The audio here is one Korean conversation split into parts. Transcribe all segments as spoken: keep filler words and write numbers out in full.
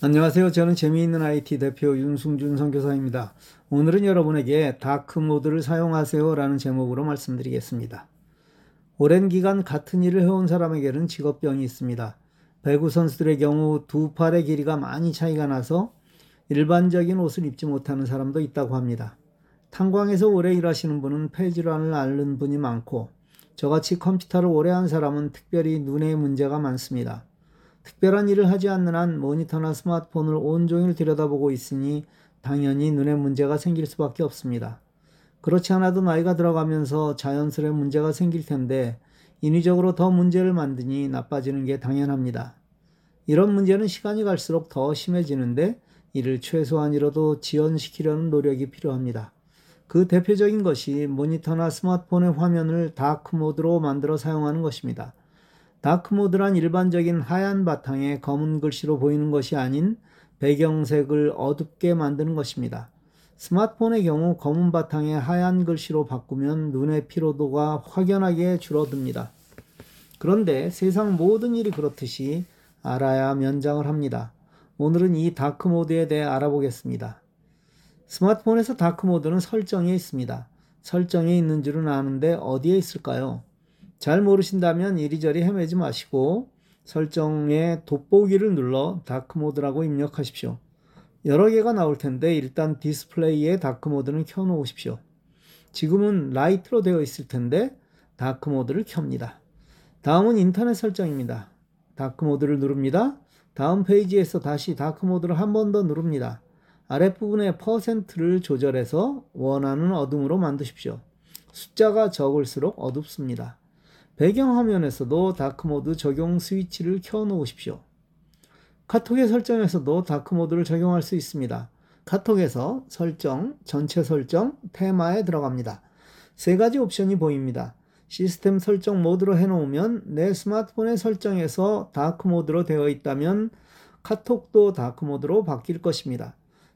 안녕하세요. 저는 재미있는 아이티 대표 윤승준 선교사입니다. 오늘은 여러분에게 다크모드를 사용하세요 라는 제목으로 말씀드리겠습니다. 오랜 기간 같은 일을 해온 사람에게는 직업병이 있습니다. 배구 선수들의 경우 두 팔의 길이가 많이 차이가 나서 일반적인 옷을 입지 못하는 사람도 있다고 합니다. 탄광에서 오래 일하시는 분은 폐질환을 앓는 분이 많고, 저같이 컴퓨터를 오래 한 사람은 특별히 눈에 문제가 많습니다. 특별한 일을 하지 않는 한 모니터나 스마트폰을 온종일 들여다보고 있으니 당연히 눈에 문제가 생길 수밖에 없습니다. 그렇지 않아도 나이가 들어가면서 자연스레 문제가 생길 텐데 인위적으로 더 문제를 만드니 나빠지는 게 당연합니다. 이런 문제는 시간이 갈수록 더 심해지는데 이를 최소한이라도 지연시키려는 노력이 필요합니다. 그 대표적인 것이 모니터나 스마트폰의 화면을 다크모드로 만들어 사용하는 것입니다. 다크모드란 일반적인 하얀 바탕에 검은 글씨로 보이는 것이 아닌 배경색을 어둡게 만드는 것입니다. 스마트폰의 경우 검은 바탕에 하얀 글씨로 바꾸면 눈의 피로도가 확연하게 줄어듭니다. 그런데 세상 모든 일이 그렇듯이 알아야 면장을 합니다. 오늘은 이 다크모드에 대해 알아보겠습니다. 스마트폰에서 다크모드는 설정에 있습니다. 설정에 있는 줄은 아는데 어디에 있을까요? 잘 모르신다면 이리저리 헤매지 마시고 설정에 돋보기를 눌러 다크모드라고 입력하십시오. 여러 개가 나올 텐데 일단 디스플레이에 다크모드는 켜놓으십시오. 지금은 라이트로 되어 있을 텐데 다크모드를 켭니다. 다음은 인터넷 설정입니다. 다크모드를 누릅니다. 다음 페이지에서 다시 다크모드를 한 번 더 누릅니다. 아랫부분에 퍼센트를 조절해서 원하는 어둠으로 만드십시오. 숫자가 적을수록 어둡습니다. 배경화면에서도 다크모드 적용 스위치를 켜놓으십시오. 카톡의 설정에서도 다크모드를 적용할 수 있습니다. 카톡에서 설정, 전체 설정, 테마에 들어갑니다. 세 가지 옵션이 보입니다. 시스템 설정 모드로 해놓으면 내 스마트폰의 설정에서 다크모드로 되어 있다면 카톡도 다크모드로 바뀔 것입니다.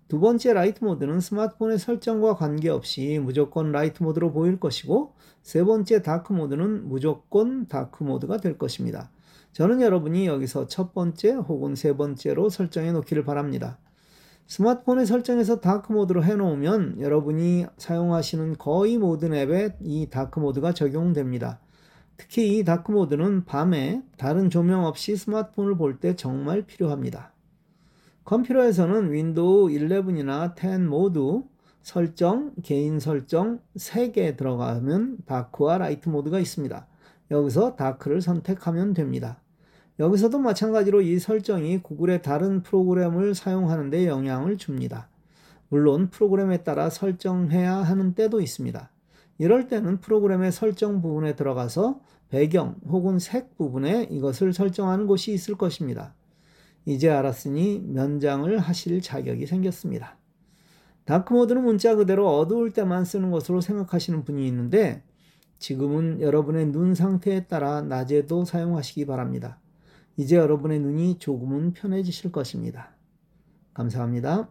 두 번째 라이트 모드는 스마트폰의 설정과 관계없이 무조건 라이트 모드로 보일 것이고, 세 번째 다크 모드는 무조건 다크 모드가 될 것입니다. 저는 여러분이 여기서 첫 번째 혹은 세 번째로 설정해 놓기를 바랍니다. 스마트폰의 설정에서 다크 모드로 해놓으면 여러분이 사용하시는 거의 모든 앱에 이 다크 모드가 적용됩니다. 특히 이 다크 모드는 밤에 다른 조명 없이 스마트폰을 볼 때 정말 필요합니다. 컴퓨터에서는 윈도우 십일이나 십 모두 설정, 개인 설정 세 개 들어가면 다크와 라이트 모드가 있습니다. 여기서 다크를 선택하면 됩니다. 여기서도 마찬가지로 이 설정이 구글의 다른 프로그램을 사용하는 데 영향을 줍니다. 물론 프로그램에 따라 설정해야 하는 때도 있습니다. 이럴 때는 프로그램의 설정 부분에 들어가서 배경 혹은 색 부분에 이것을 설정하는 곳이 있을 것입니다. 이제 알았으니 면장을 하실 자격이 생겼습니다. 다크모드는 문자 그대로 어두울 때만 쓰는 것으로 생각하시는 분이 있는데 지금은 여러분의 눈 상태에 따라 낮에도 사용하시기 바랍니다. 이제 여러분의 눈이 조금은 편해지실 것입니다. 감사합니다.